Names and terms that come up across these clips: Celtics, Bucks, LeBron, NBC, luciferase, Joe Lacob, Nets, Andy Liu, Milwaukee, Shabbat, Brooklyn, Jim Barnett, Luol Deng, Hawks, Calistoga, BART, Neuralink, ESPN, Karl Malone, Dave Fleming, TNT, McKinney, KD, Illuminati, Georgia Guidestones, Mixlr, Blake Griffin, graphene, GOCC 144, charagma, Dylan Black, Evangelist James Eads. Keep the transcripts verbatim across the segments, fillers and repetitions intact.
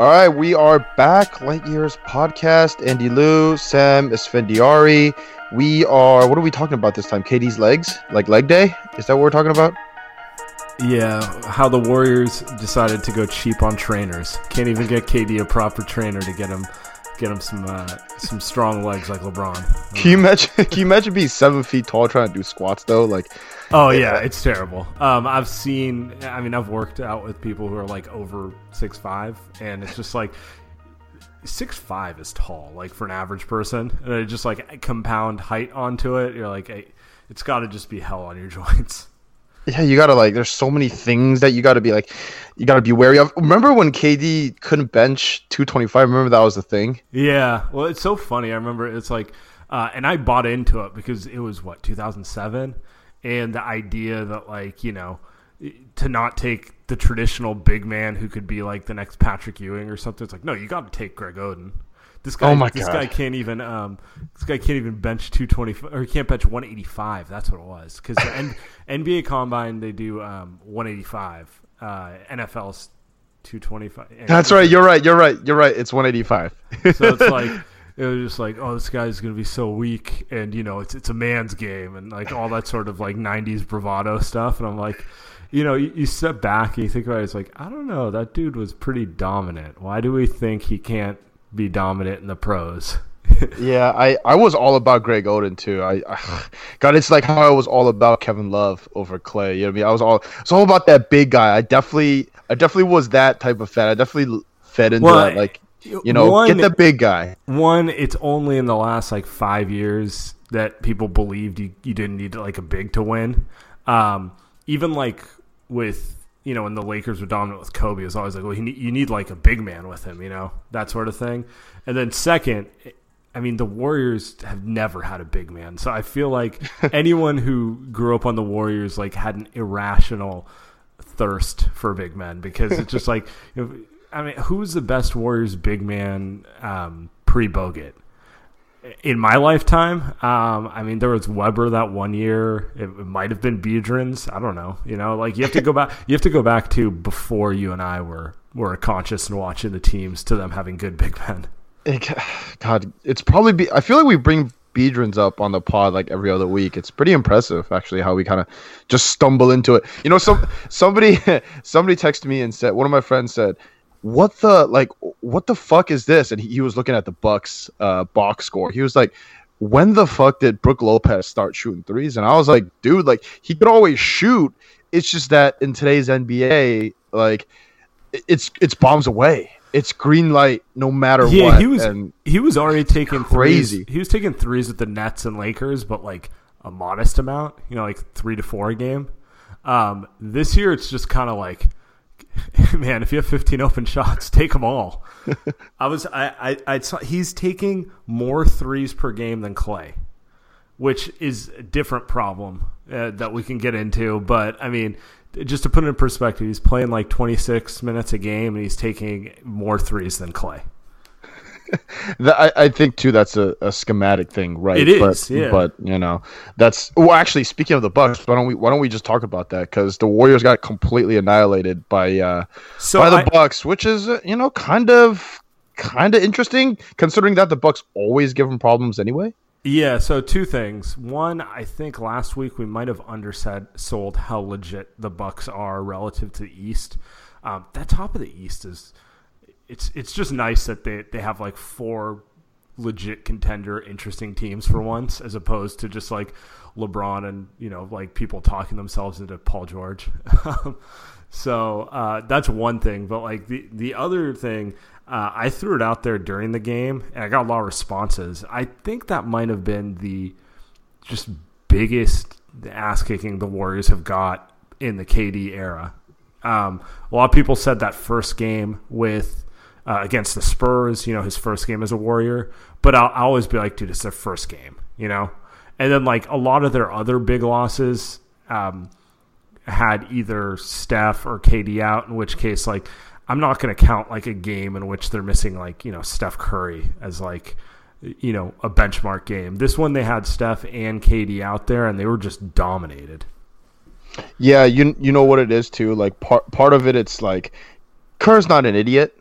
All right, we are back. Light Years podcast. Andy Liu, Sam Esfandiari. We are. What are we talking about this time? K D's legs, like leg day. Is that what we're talking about? Yeah, how the Warriors decided to go cheap on trainers. Can't even get K D a proper trainer to get him, get him some uh, some strong legs like LeBron. Can you imagine? Can you imagine being seven feet tall trying to do squats though? Like, oh yeah, it's terrible. Um, I've seen. I mean, I've worked out with people who are like over six five, and it's just like six five is tall, like for an average person, and it just like compound height onto it. You're like, hey, it's got to just be hell on your joints. Yeah, you gotta like. There's so many things that you gotta be like. You gotta be wary of. Remember when K D couldn't bench two twenty-five? Remember that was the thing. Yeah. Well, it's so funny. I remember it's like, uh, and I bought into it because it was what two thousand seven. And the idea that, like, you know, to not take the traditional big man who could be, like, the next Patrick Ewing or something. It's like, no, you got to take Greg Oden. This guy, oh my this God. guy can't even, um, this guy can't even bench two twenty-five, or he can't bench one eighty-five. That's what it was. Because the N- N B A Combine, they do um, one eighty-five. Uh, N F L's two twenty-five. And that's right. You're right. You're right. You're right. It's one eighty-five. So it's like. It was just like, oh, this guy's going to be so weak, and, you know, it's it's a man's game, and, like, all that sort of, like, nineties bravado stuff. And I'm like, you know, you, you step back and you think about it, it's like, I don't know, that dude was pretty dominant. Why do we think he can't be dominant in the pros? Yeah, I, I was all about Greg Oden, too. I, I God, it's like how I was all about Kevin Love over Clay. You know what I mean? I was all, it's all about that big guy. I definitely I definitely was that type of fan. I definitely fed into well, that, like. You know, one, get the big guy. One, it's only in the last like five years that people believed you, you didn't need like a big to win. Um, even like with, you know, when the Lakers were dominant with Kobe, it was always like, well, you need, you need like a big man with him, you know, that sort of thing. And then second, I mean, the Warriors have never had a big man. So I feel like anyone who grew up on the Warriors like had an irrational thirst for big men because it's just like, you know, I mean, who's the best Warriors big man um, pre-Bogut? In my lifetime, um, I mean, there was Weber that one year. It, it might have been Biedrins. I don't know. You know, like you have to go back. You have to go back to before you and I were were conscious and watching the teams to them having good big men. It, God, it's probably. Be, I feel like we bring Biedrins up on the pod like every other week. It's pretty impressive actually how we kind of just stumble into it. You know, some somebody somebody texted me and said, one of my friends said, what the like what the fuck is this? And he, he was looking at the Bucks uh box score. He was like, when the fuck did Brook Lopez start shooting threes? And I was like, dude, like he could always shoot. It's just that in today's N B A, like it's it's bombs away. It's green light no matter yeah, what. Yeah, he was and he was already taking crazy. Threes. He was taking threes with the Nets and Lakers, but like a modest amount, you know, like three to four a game. Um this year it's just kind of like, man, if you have fifteen open shots, take them all. I was, I, I, I saw, he's taking more threes per game than Clay, which is a different problem uh, that we can get into. But I mean, just to put it in perspective, he's playing like twenty-six minutes a game, and he's taking more threes than Clay. I, I think too that's a, a schematic thing, right? It is, but, yeah. But you know, that's well. Actually, speaking of the Bucks, why don't we why don't we just talk about that? Because the Warriors got completely annihilated by uh, so by the I, Bucks, which is you know kind of kind of interesting considering that the Bucks always give them problems anyway. Yeah. So two things. One, I think last week we might have undersold how legit the Bucks are relative to the East. Um, that top of the East is. It's it's just nice that they, they have like four legit contender interesting teams for once, as opposed to just like LeBron and you know like people talking themselves into Paul George. so uh, that's one thing. But like the the other thing, uh, I threw it out there during the game, and I got a lot of responses. I think that might have been the just biggest ass kicking the Warriors have got in the K D era. Um, a lot of people said that first game with. Uh, against the Spurs, you know, his first game as a Warrior. But I'll, I'll always be like, dude, it's their first game, you know? And then, like, a lot of their other big losses um, had either Steph or K D out, in which case, like, I'm not going to count, like, a game in which they're missing, like, you know, Steph Curry as, like, you know, a benchmark game. This one, they had Steph and K D out there, and they were just dominated. Yeah, you you know what it is, too? Like, part part of it, it's like, Kerr's not an idiot.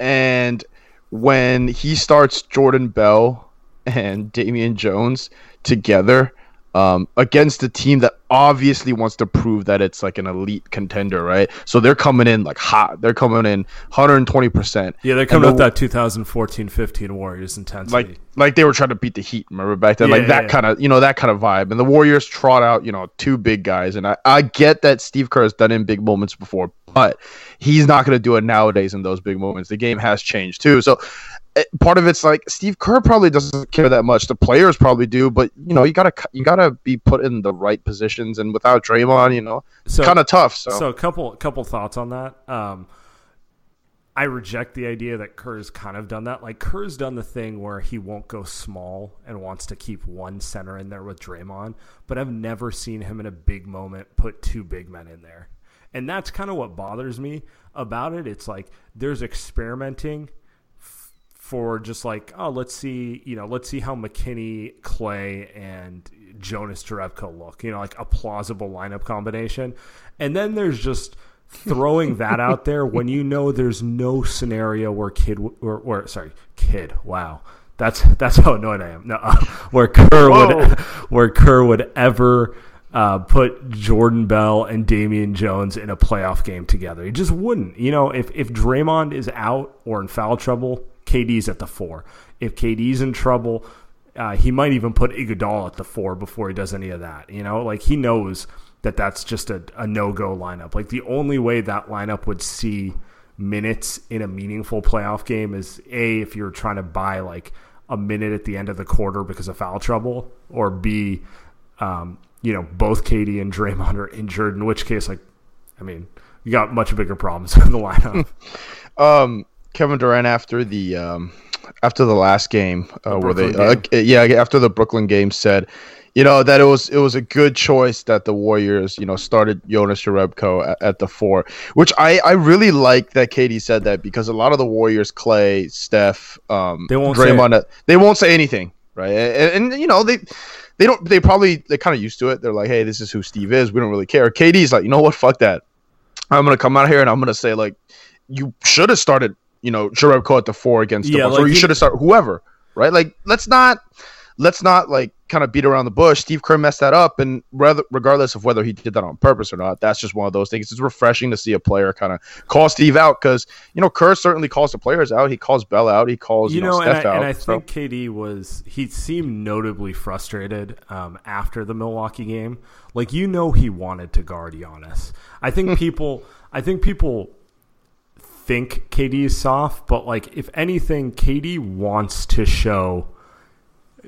And when he starts Jordan Bell and Damian Jones together um, against a team that obviously wants to prove that it's like an elite contender, right? So they're coming in like hot. They're coming in one hundred twenty percent. Yeah, they're coming up that two thousand fourteen fifteen Warriors intensity. Like, like they were trying to beat the Heat, remember back then? Yeah, like that yeah, kind of, yeah. you know, that kind of vibe. And the Warriors trot out, you know, two big guys. And I, I get that Steve Kerr has done in big moments before, but he's not going to do it nowadays in those big moments. The game has changed too. So it, part of it's like Steve Kerr probably doesn't care that much. The players probably do, but you know, you got to you got to be put in the right positions, and without Draymond, you know, it's so, kind of tough. So, so a couple couple thoughts on that. Um, I reject the idea that Kerr's kind of done that. Like Kerr's done the thing where he won't go small and wants to keep one center in there with Draymond, but I've never seen him in a big moment put two big men in there. And that's kind of what bothers me about it. It's like there's experimenting f- for just like, oh, let's see, you know, let's see how McKinney, Clay, and Jonas Jerebko look, you know, like a plausible lineup combination. And then there's just throwing that out there when you know there's no scenario where kid, or, or sorry, kid, wow. That's that's how annoyed I am. No, uh, where Kerr would, where Kerr would ever – Uh, put Jordan Bell and Damian Jones in a playoff game together. He just wouldn't. You know, if, if Draymond is out or in foul trouble, K D's at the four. If K D's in trouble, uh, he might even put Iguodala at the four before he does any of that. You know, like he knows that that's just a, a no-go lineup. Like the only way that lineup would see minutes in a meaningful playoff game is, A, if you're trying to buy like a minute at the end of the quarter because of foul trouble, or B, um, you know, both K D and Draymond are injured, in which case, like, I mean, you got much bigger problems in the lineup. um, Kevin Durant after the um, after the last game, uh, the where they, game. Uh, yeah, after the Brooklyn game, said, you know, that it was it was a good choice that the Warriors, you know, started Jonas Jerebko at, at the four, which I, I really like that K D said that, because a lot of the Warriors, Clay, Steph, um, they won't Draymond, say they won't say anything, right? And, and you know they. They don't. They probably they're kind of used to it. They're like, hey, this is who Steve is. We don't really care. K D's like, you know what? Fuck that. I'm gonna come out here and I'm gonna say like, you should have started, you know, Jerebko at the four against the yeah, Bucks, like or you he- should have started whoever, right? Like, let's not, let's not like kind of beat around the bush. Steve Kerr messed that up, and rather, regardless of whether he did that on purpose or not, that's just one of those things. It's refreshing to see a player kind of call Steve out, because you know Kerr certainly calls the players out. He calls Bell out. He calls you, you know, know Steph and I, out. And I so. think K D was he seemed notably frustrated um, after the Milwaukee game. Like you know he wanted to guard Giannis. I think people. I think people. think K D is soft, but like if anything, K D wants to show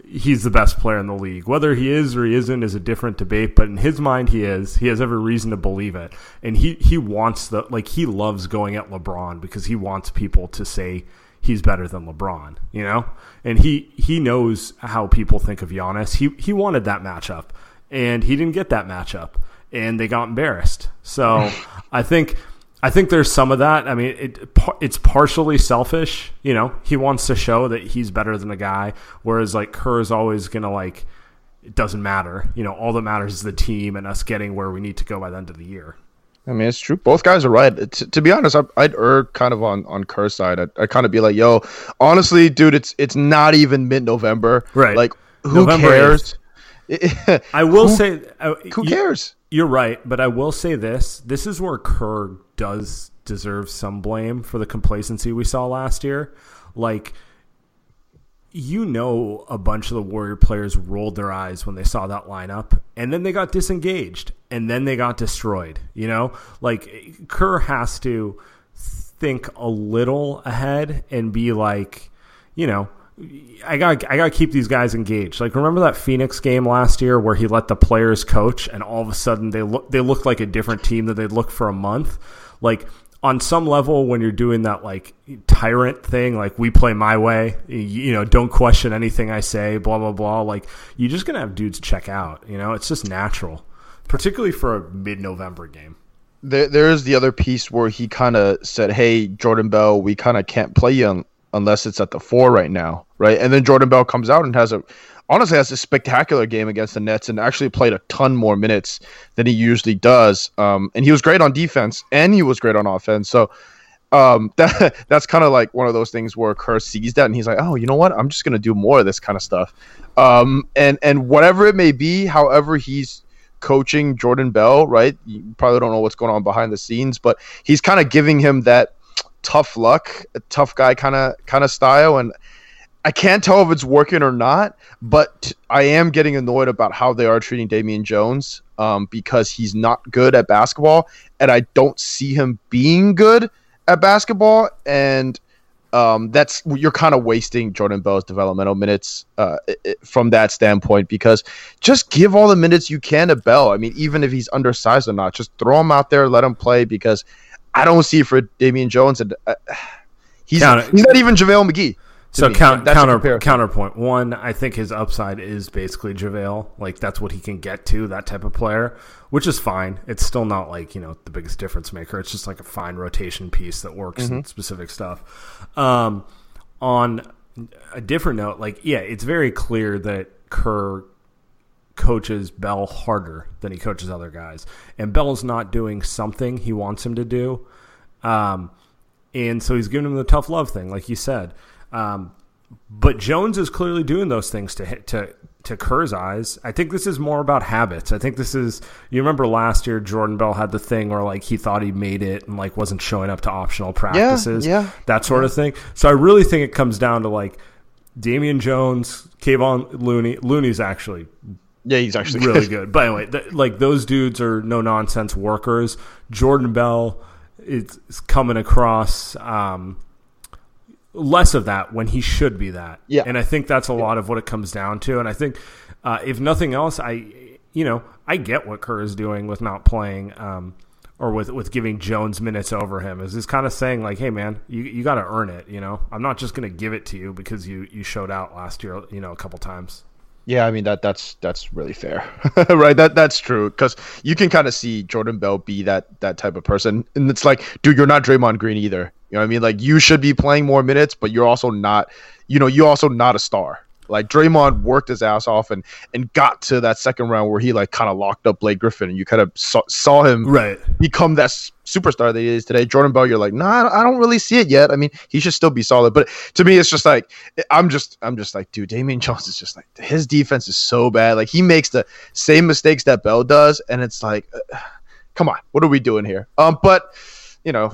he's the best player in the league. Whether he is or he isn't is a different debate, but in his mind he is. He has every reason to believe it. And he, he wants the, like, he loves going at LeBron because he wants people to say he's better than LeBron, you know? And he, he knows how people think of Giannis. He he wanted that matchup, and he didn't get that matchup, and they got embarrassed. So I think I think there's some of that. I mean, it it's partially selfish. You know, he wants to show that he's better than a guy, whereas, like, Kerr is always going to, like, it doesn't matter. You know, all that matters is the team and us getting where we need to go by the end of the year. I mean, it's true. Both guys are right. T- to be honest, I, I'd err kind of on, on Kerr's side. I'd, I'd kind of be like, yo, honestly, dude, it's it's not even mid-November. Right. Like, who November cares? I will who, say... Uh, who you, cares? You're right, but I will say this. This is where Kerr does deserve some blame for the complacency we saw last year. Like, you know, a bunch of the Warrior players rolled their eyes when they saw that lineup, and then they got disengaged, and then they got destroyed. You know, like, Kerr has to think a little ahead and be like, you know, I got I got to keep these guys engaged. Like, remember that Phoenix game last year where he let the players coach, and all of a sudden they look they looked like a different team that they'd looked for a month. Like, on some level, when you're doing that, like, tyrant thing, like, we play my way, you know, don't question anything I say, blah blah blah. Like, you're just gonna have dudes check out. You know, it's just natural, particularly for a mid-November game. There there is the other piece where he kind of said, "Hey, Jordan Bell, we kind of can't play you." On- unless it's at the four right now, right? And then Jordan Bell comes out and has a, honestly has a spectacular game against the Nets and actually played a ton more minutes than he usually does. Um, and he was great on defense and he was great on offense. So um, that that's kind of like one of those things where Kerr sees that and he's like, oh, you know what? I'm just going to do more of this kind of stuff. Um, and, and whatever it may be, however he's coaching Jordan Bell, right? You probably don't know what's going on behind the scenes, but he's kind of giving him that tough luck, a tough guy kind of kind of style, and I can't tell if it's working or not, but I am getting annoyed about how they are treating Damian Jones um, because he's not good at basketball, and I don't see him being good at basketball, and um, that's you're kind of wasting Jordan Bell's developmental minutes uh, it, from that standpoint, because just give all the minutes you can to Bell. I mean, even if he's undersized or not, just throw him out there, let him play, because I don't see for Damian Jones, and uh, he's, Counter- he's not even JaVale McGee. So count, counter, counterpoint. One, I think his upside is basically JaVale. Like, that's what he can get to, that type of player, which is fine. It's still not, like, you know, the biggest difference maker. It's just like a fine rotation piece that works mm-hmm. in specific stuff. Um, on a different note, like, yeah, it's very clear that Kerr coaches Bell harder than he coaches other guys, and Bell's not doing something he wants him to do, um, and so he's giving him the tough love thing, like you said. Um, but Jones is clearly doing those things to hit to to Kerr's eyes. I think this is more about habits. I think this is you remember last year Jordan Bell had the thing where, like, he thought he made it and, like, wasn't showing up to optional practices, yeah, yeah. that sort yeah. of thing. So I really think it comes down to, like, Damian Jones, Kevon Looney. Looney's actually. Yeah, he's actually really good. good. But anyway, th- like those dudes are no-nonsense workers. Jordan Bell is, is coming across um, less of that when he should be that. Yeah. And I think that's a yeah. lot of what it comes down to. And I think uh, if nothing else, I you know, I get what Kerr is doing with not playing um, or with, with giving Jones minutes over him. Is he's kind of saying, like, hey, man, you you got to earn it. You know, I'm not just going to give it to you because you, you showed out last year, you know, a couple times. Yeah, I mean, that that's that's really fair, right? That That's true, because you can kind of see Jordan Bell be that that type of person. And it's like, dude, you're not Draymond Green either. You know what I mean? Like, you should be playing more minutes, but you're also not, you know, you're also not a star. Like, Draymond worked his ass off and, and got to that second round where he, like, kind of locked up Blake Griffin, and you kind of saw, saw him right. become that superstar that he is today. Jordan Bell, you're like, nah, I don't really see it yet. I mean, he should still be solid, but to me, it's just like I'm just I'm just like, dude, Damian Jones is just like his defense is so bad. Like, he makes the same mistakes that Bell does, and it's like, uh, come on, what are we doing here? Um, but you know.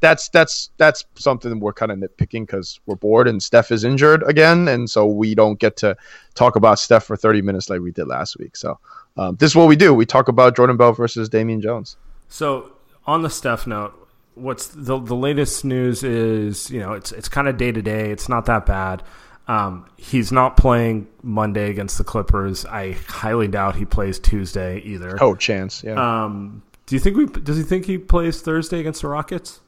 That's that's that's something we're kind of nitpicking because we're bored and Steph is injured again, and so we don't get to talk about Steph for thirty minutes like we did last week. So um, this is what we do: we talk about Jordan Bell versus Damian Jones. So on the Steph note, what's the the latest news is you know it's it's kind of day to day. It's not that bad. Um, he's not playing Monday against the Clippers. I highly doubt he plays Tuesday either. Oh, chance, yeah. Um, do you think we? Does he think he plays Thursday against the Rockets?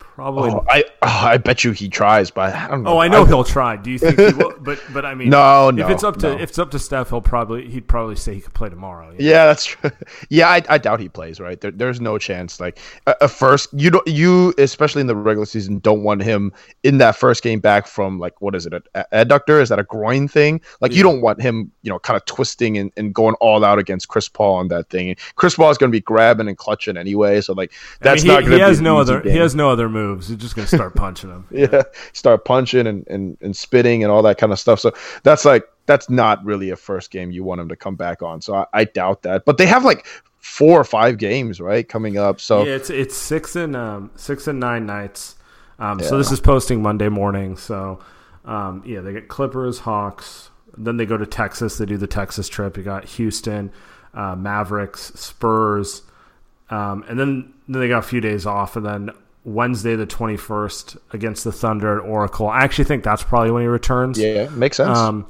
Probably. Oh, I oh, I bet you he tries, but I don't know. Oh, I know I, he'll try. Do you think he will? But but I mean, no, no. If it's up to no. if it's up to Steph, he'll probably he'd probably say he could play tomorrow. You know? Yeah, that's true. Yeah, I, I doubt he plays. Right, there, there's no chance. Like a, a first, you don't you especially in the regular season don't want him in that first game back from like what is it? An adductor? Is that a groin thing? Like yeah. you don't want him, you know, kind of twisting and, and going all out against Chris Paul on that thing. And Chris Paul is going to be grabbing and clutching anyway. So like that's I mean, he, not going to be. He has no other. Game. He has no other move. Moves. You're just going to start punching them. Yeah. yeah, start punching and, and, and spitting and all that kind of stuff. So that's like that's not really a first game you want him to come back on. So I, I doubt that. But they have like four or five games right coming up. So yeah, it's it's six and um six and nine nights. Um, yeah. So this is posting Monday morning. So um, yeah, they get Clippers, Hawks. Then they go to Texas. They do the Texas trip. You got Houston, uh, Mavericks, Spurs, um, and then then they got a few days off, and then. Wednesday the twenty-first against the Thunder at Oracle. I actually think that's probably when he returns. Yeah, makes sense. Um,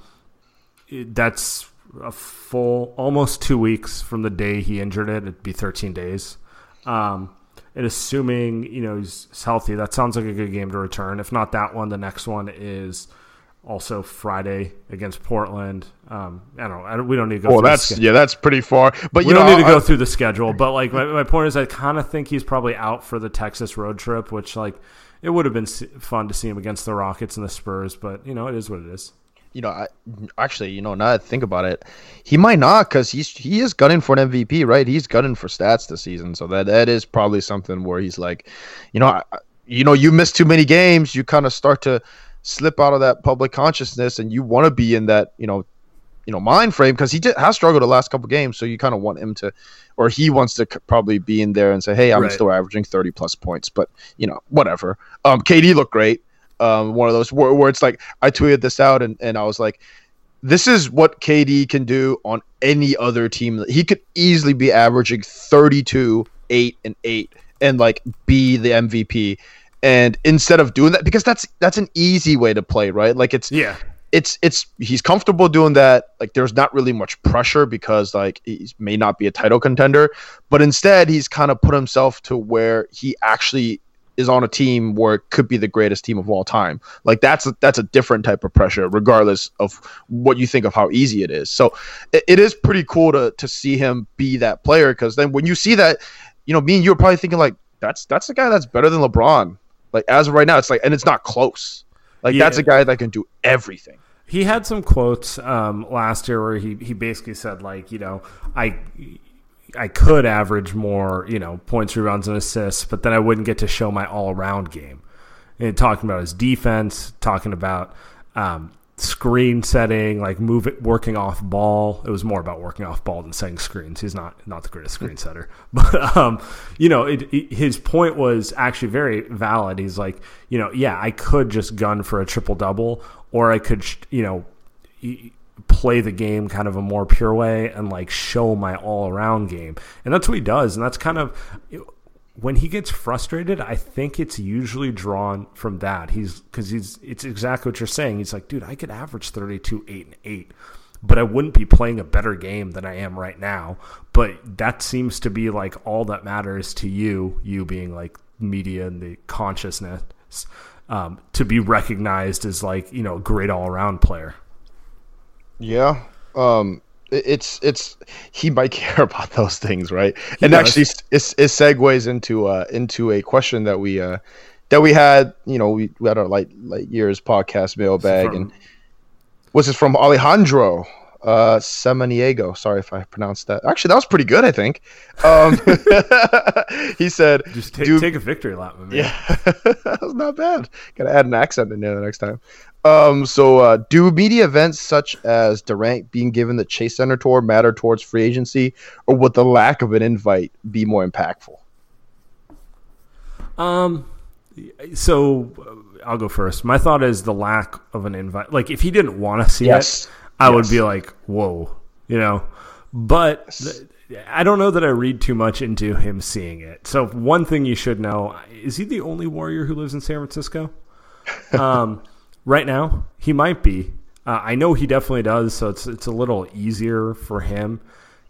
that's a full, almost two weeks from the day he injured it. It'd be thirteen days. Um, and assuming, you know, he's healthy, that sounds like a good game to return. If not that one, the next one is also Friday against Portland. Um, I don't know. I don't, we don't need to go well, through that's, the schedule. Yeah, that's pretty far. But you we know, don't need to go I, through the schedule. But, like, my, my point is I kind of think he's probably out for the Texas road trip, which, like, it would have been fun to see him against the Rockets and the Spurs. But, you know, it is what it is. You know, I, actually, you know, now that I think about it, he might not because he's he is gunning for an M V P, right? He's gunning for stats this season. So that, that is probably something where he's like, you know, I, you know, you miss too many games. You kind of start to – slip out of that public consciousness, and you want to be in that, you know, you know, mind frame because he did, has struggled the last couple games. So you kind of want him to, or he wants to probably be in there and say, "Hey, I'm right. still averaging thirty plus points," but you know, whatever. Um, K D looked great. Um, one of those where, where it's like I tweeted this out, and, and I was like, "This is what K D can do on any other team. He could easily be averaging thirty-two, eight, and eight, and like be the M V P." And instead of doing that, because that's that's an easy way to play, right? Like it's yeah, it's it's he's comfortable doing that. Like there's not really much pressure because like he may not be a title contender, but instead he's kind of put himself to where he actually is on a team where it could be the greatest team of all time. Like that's a, that's a different type of pressure, regardless of what you think of how easy it is. So it, it is pretty cool to to see him be that player because then when you see that, you know, me and you are probably thinking like that's that's the guy that's better than LeBron. Like, as of right now, it's like, and it's not close. Like, yeah. That's a guy that can do everything. He had some quotes um, last year where he, he basically said, like, you know, I I could average more, you know, points, rebounds, and assists, but then I wouldn't get to show my all-around game. And talking about his defense, talking about um, screen setting, like move it, working off ball. It was more about working off ball than setting screens. He's not not the greatest screen setter, but um, you know, it, it, his point was actually very valid. He's like, you know, yeah, I could just gun for a triple double, or I could, you know, play the game kind of a more pure way and like show my all around game, and that's what he does, and that's kind of. It, when he gets frustrated, I think it's usually drawn from that. He's because he's it's exactly what you're saying. He's like, dude, I could average thirty-two, eight, and eight, but I wouldn't be playing a better game than I am right now. But that seems to be like all that matters to you, you being like media and the consciousness, um, to be recognized as like, you know, a great all around player. Yeah. Um It's it's he might care about those things, right? He and does. Actually, it, it segues into uh, into a question that we uh, that we had. You know, we, we had our light light years podcast mailbag, and this is from Alejandro uh, Samaniego. Sorry if I pronounced that. Actually, that was pretty good, I think. Um, he said, "Just take, do, take a victory lap, man." Yeah, that was not bad. Gotta add an accent in there the next time. Um, so, uh, do media events such as Durant being given the Chase Center tour matter towards free agency, or would the lack of an invite be more impactful? Um, so I'll go first. My thought is the lack of an invite. Like, if he didn't want to see yes. it, I yes. would be like, "Whoa," you know. But yes. th- I don't know that I read too much into him seeing it. So, one thing you should know is he the only Warrior who lives in San Francisco? Um. right now, he might be. Uh, I know he definitely does, so it's it's a little easier for him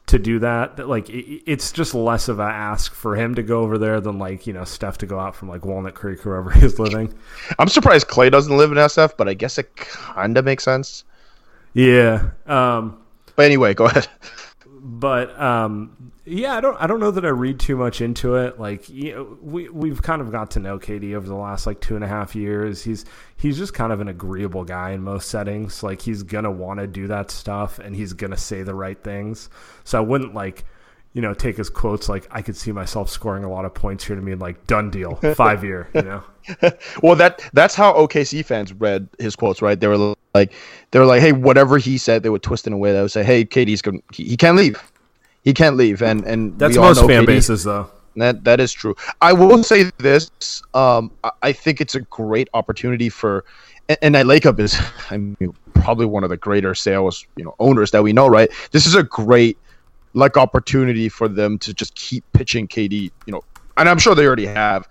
to do that. Like, it, it's just less of an ask for him to go over there than, like, you know, Steph to go out from, like, Walnut Creek, wherever he's living. I'm surprised Clay doesn't live in S F, but I guess it kind of makes sense. Yeah. Um, but anyway, go ahead. But um, yeah, I don't I don't know that I read too much into it. Like, you know, we we've kind of got to know K D over the last like two and a half years. He's he's just kind of an agreeable guy in most settings. Like, he's gonna want to do that stuff and he's gonna say the right things. So I wouldn't, like, you know, take his quotes like I could see myself scoring a lot of points here to mean like done deal, five year, you know. Well, that that's how O K C fans read his quotes, right? They were like they were like, hey, whatever he said, they would twist in a way that would say, hey, K D's going he, he can't leave. He can't leave. And and that's most fan bases though. That that is true. I will say this, um, I, I think it's a great opportunity for and, and I Lake Up is I mean, probably one of the greater sales, you know, owners that we know, right? This is a great like opportunity for them to just keep pitching K D, you know, and I'm sure they already have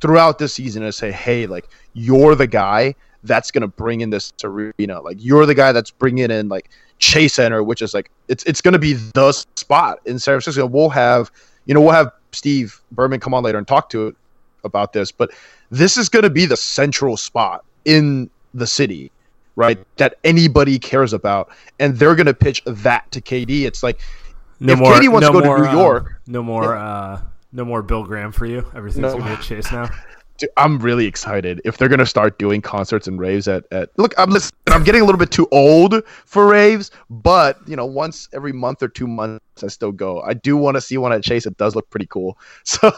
throughout this season, and say, hey, like, you're the guy that's going to bring in this arena. Like, you're the guy that's bringing in, like, Chase Center, which is, like, it's it's going to be the spot in San Francisco. We'll have, you know, we'll have Steve Berman come on later and talk to it about this, but this is going to be the central spot in the city, right, that anybody cares about, and they're going to pitch that to K D. It's like, no if more, K D wants no to go more, to New York. Um, no more yeah. uh, no more Bill Graham for you. Everything's no. going to be a Chase now. Dude, I'm really excited if they're going to start doing concerts and raves at, at – look, I'm listening, I'm getting a little bit too old for raves, but, you know, once every month or two months I still go. I do want to see one at Chase. It does look pretty cool. So,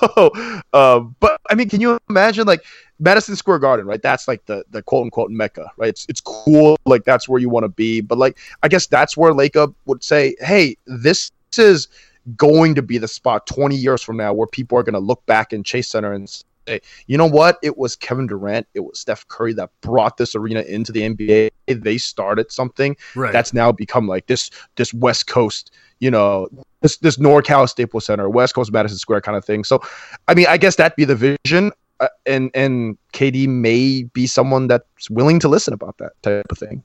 uh, but, I mean, can you imagine, like, Madison Square Garden, right? That's, like, the, the quote-unquote mecca, right? It's it's cool. Like, that's where you want to be. But, like, I guess that's where Lake Up would say, hey, this – is going to be the spot twenty years from now where people are going to look back in Chase Center and say, you know what? It was Kevin Durant. It was Steph Curry that brought this arena into the N B A. They started something right. That's now become like this, this West Coast, you know, this, this NorCal Staples Center, West Coast, Madison Square kind of thing. So, I mean, I guess that'd be the vision. Uh, and, and K D may be someone that's willing to listen about that type of thing.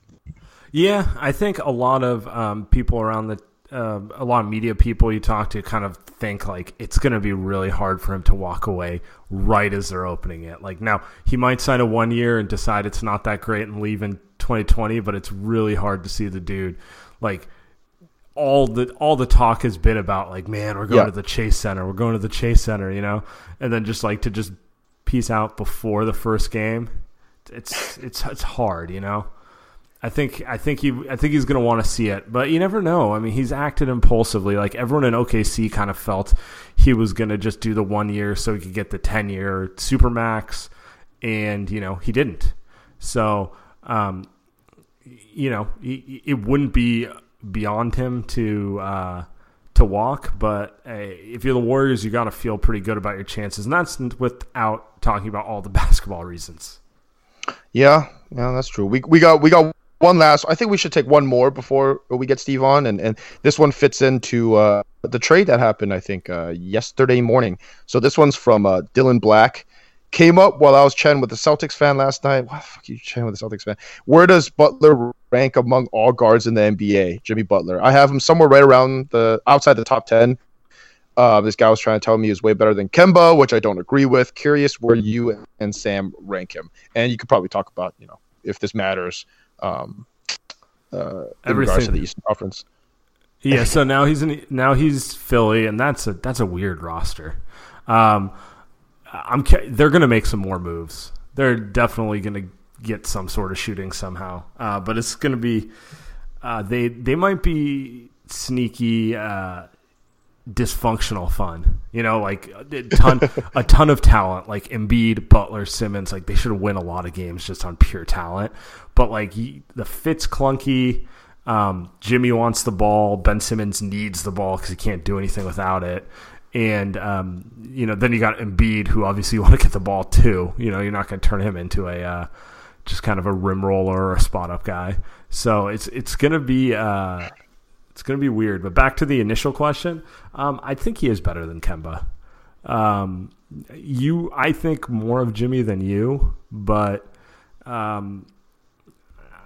Yeah. I think a lot of um, people around the, Uh, a lot of media people you talk to kind of think like it's going to be really hard for him to walk away right as they're opening it. Like, now he might sign a one year and decide it's not that great and leave in twenty twenty, but it's really hard to see the dude. Like, all the all the talk has been about like, man, we're going yeah. to the Chase Center. We're going to the Chase Center, you know, and then just like to just peace out before the first game. It's it's it's hard, you know. I think I think he I think he's going to want to see it, but you never know. I mean, he's acted impulsively. Like, everyone in O K C kind of felt he was going to just do the one year so he could get the ten year supermax, and you know he didn't. So um, you know it, it wouldn't be beyond him to uh, to walk. But uh, if you're the Warriors, you got to feel pretty good about your chances, and that's without talking about all the basketball reasons. Yeah, yeah, that's true. We we got we got. One last, I think we should take one more before we get Steve on, and, and this one fits into uh, the trade that happened, I think, uh, yesterday morning. So this one's from uh, Dylan Black. Came up while I was chatting with the Celtics fan last night. Why the fuck are you chatting with the Celtics fan? Where does Butler rank among all guards in the N B A, Jimmy Butler? I have him somewhere right around the outside the top ten. Uh, this guy was trying to tell me he was way better than Kemba, which I don't agree with. Curious where you and Sam rank him. And you could probably talk about, you know, if this matters. Um, uh, in regards to the Eastern Conference. Yeah, so now he's in, now he's Philly, and that's a that's a weird roster. Um, I'm they're going to make some more moves. They're definitely going to get some sort of shooting somehow, uh, but it's going to be uh, they they might be sneaky uh, dysfunctional fun. You know, like a ton a ton of talent, like Embiid, Butler, Simmons. Like, they should win a lot of games just on pure talent. But, like, the fit's clunky. Um, Jimmy wants the ball. Ben Simmons needs the ball because he can't do anything without it. And, um, you know, then you got Embiid, who obviously you want to get the ball to. You know, you're not going to turn him into a uh, just kind of a rim roller or a spot-up guy. So it's it's going to be uh, it's going to be weird. But back to the initial question, um, I think he is better than Kemba. Um, you, I think more of Jimmy than you, but... Um,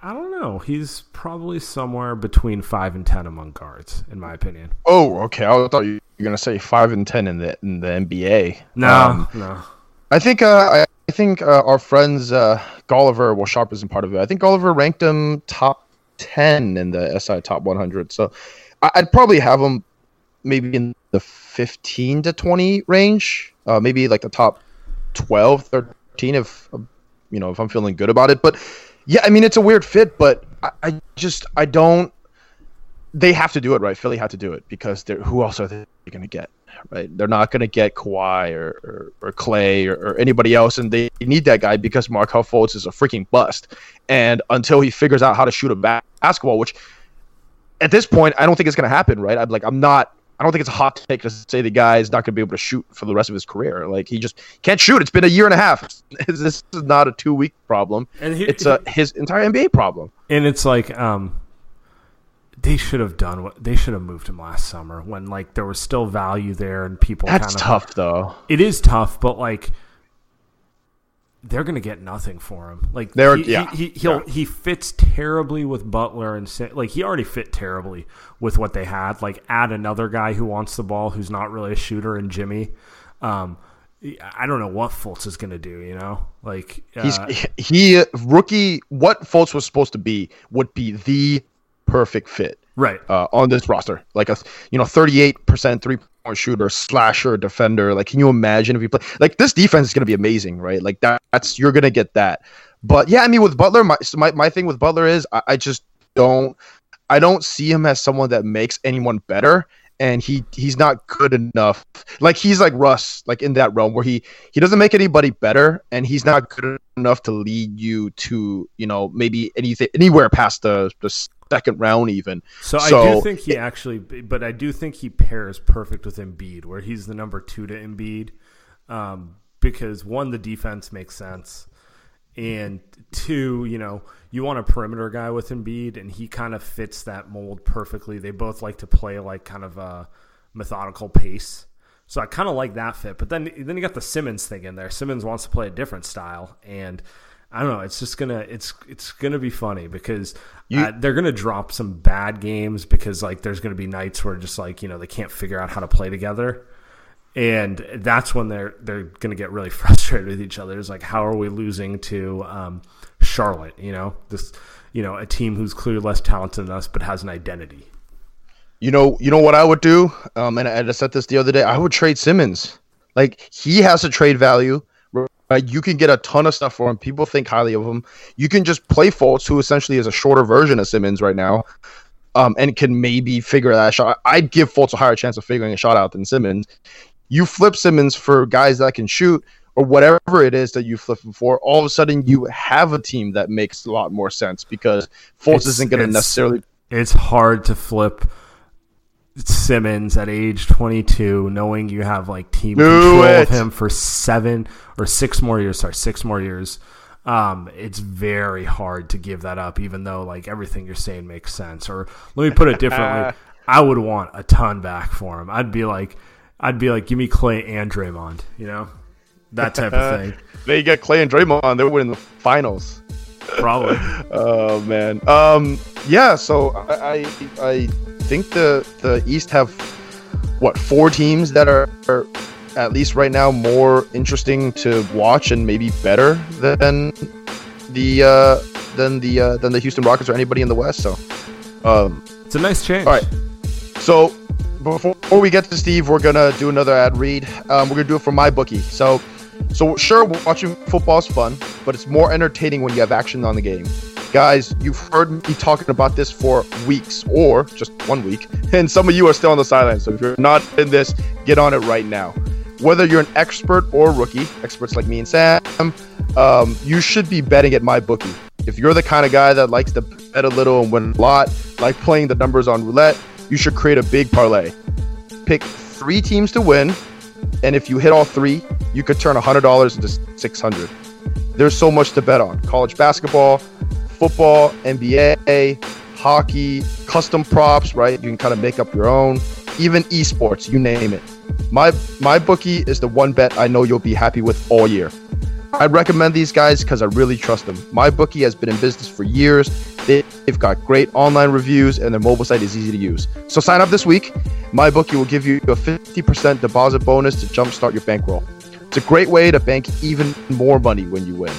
I don't know. He's probably somewhere between five and ten among guards, in my opinion. Oh, okay. I thought you were gonna say five and ten in the in the N B A. No, um, no. I think uh, I think uh, our friends uh, Gulliver will sharp isn't part of it. I think Gulliver ranked him top ten in the S I top one hundred. So I'd probably have him maybe in the fifteen to twenty range. Uh, maybe like the top twelve, thirteen if you know if I'm feeling good about it, but. Yeah, I mean, it's a weird fit, but I, I just, I don't, they have to do it, right? Philly had to do it because they're, who else are they going to get, right? They're not going to get Kawhi or, or, or Clay or, or anybody else, and they need that guy because Markelle Fultz is a freaking bust. And until he figures out how to shoot a ba- basketball, which at this point, I don't think it's going to happen, right? I'm like, I'm not, I don't think it's a hot take to say the guy is not going to be able to shoot for the rest of his career. Like, he just can't shoot. It's been a year and a half. This is not a two-week problem. And he, it's a, his entire N B A problem. And it's like um, they should have done what they should have moved him last summer when like there was still value there and people. That's kind of, tough, though. It is tough, but like they're going to get nothing for him. Like they're, he, yeah, he, he he'll yeah. he fits terribly with Butler and like he already fit terribly with what they had. Like add another guy who wants the ball, who's not really a shooter, and Jimmy. Um, I don't know what Fultz is going to do. You know, like uh, he's he rookie. What Fultz was supposed to be would be the perfect fit, right? Uh, on this roster, like a you know thirty-eight percent three. Shooter, slasher, defender. Like, can you imagine if you play? Like, this defense is going to be amazing, right? Like, that, that's you're going to get that. But yeah, I mean, with Butler, my my, my thing with Butler is I, I just don't, I don't see him as someone that makes anyone better. And he he's not good enough. Like, he's like Russ, like in that realm where he he doesn't make anybody better, and he's not good enough to lead you to you know maybe anything anywhere past the the. Second round, even. So, so I do think he it, actually, but I do think he pairs perfect with Embiid, where he's the number two to Embiid, um, because one, the defense makes sense, and two, you know, you want a perimeter guy with Embiid, and he kind of fits that mold perfectly. They both like to play like kind of a methodical pace, so I kind of like that fit. But then, then you got the Simmons thing in there. Simmons wants to play a different style, and. I don't know. It's just gonna it's it's gonna be funny because you, uh, they're gonna drop some bad games because like there's gonna be nights where just like you know they can't figure out how to play together, and that's when they're they're gonna get really frustrated with each other. It's like, how are we losing to um, Charlotte? You know this you know a team who's clearly less talented than us but has an identity. You know you know what I would do, um, and I, I said this the other day. I would trade Simmons. Like, he has a trade value. Right, you can get a ton of stuff for him. People think highly of him. You can just play Fultz, who essentially is a shorter version of Simmons right now, um, and can maybe figure that shot. I'd give Fultz a higher chance of figuring a shot out than Simmons. You flip Simmons for guys that can shoot or whatever it is that you flip him for. All of a sudden, you have a team that makes a lot more sense because Fultz it's, isn't going to necessarily. It's hard to flip Simmons at age twenty-two, knowing you have like team Do control it. of him for seven or six more years. Sorry, six more years. Um, it's very hard to give that up, even though like everything you're saying makes sense. Or let me put it differently: I would want a ton back for him. I'd be like, I'd be like, give me Clay and Draymond. You know, that type of thing. They get Clay and Draymond. They're winning the finals. Probably. Oh man. Um. Yeah. So I. I, I I think the, the East have, what, four teams that are, are, at least right now, more interesting to watch and maybe better than the uh, than the uh, than the Houston Rockets or anybody in the West. So um, it's a nice change. All right. So before, before we get to Steve, we're gonna do another ad read. Um, we're gonna do it for MyBookie. So so sure, watching football is fun, but it's more entertaining when you have action on the game. Guys, you've heard me talking about this for weeks or just one week, and some of you are still on the sidelines. So if you're not in this, get on it right now. Whether you're an expert or rookie, experts like me and Sam, um, you should be betting at MyBookie. If you're the kind of guy that likes to bet a little and win a lot, like playing the numbers on roulette, you should create a big parlay. Pick three teams to win, and if you hit all three, you could turn one hundred dollars into six hundred dollars. There's so much to bet on. College basketball, football, N B A, hockey, custom props, right? You can kind of make up your own. Even esports, you name it. My my bookie is the one bet I know you'll be happy with all year. I'd recommend these guys because I really trust them. MyBookie has been in business for years. They've got great online reviews, and their mobile site is easy to use. So sign up this week. MyBookie will give you a fifty percent deposit bonus to jumpstart your bankroll. It's a great way to bank even more money when you win.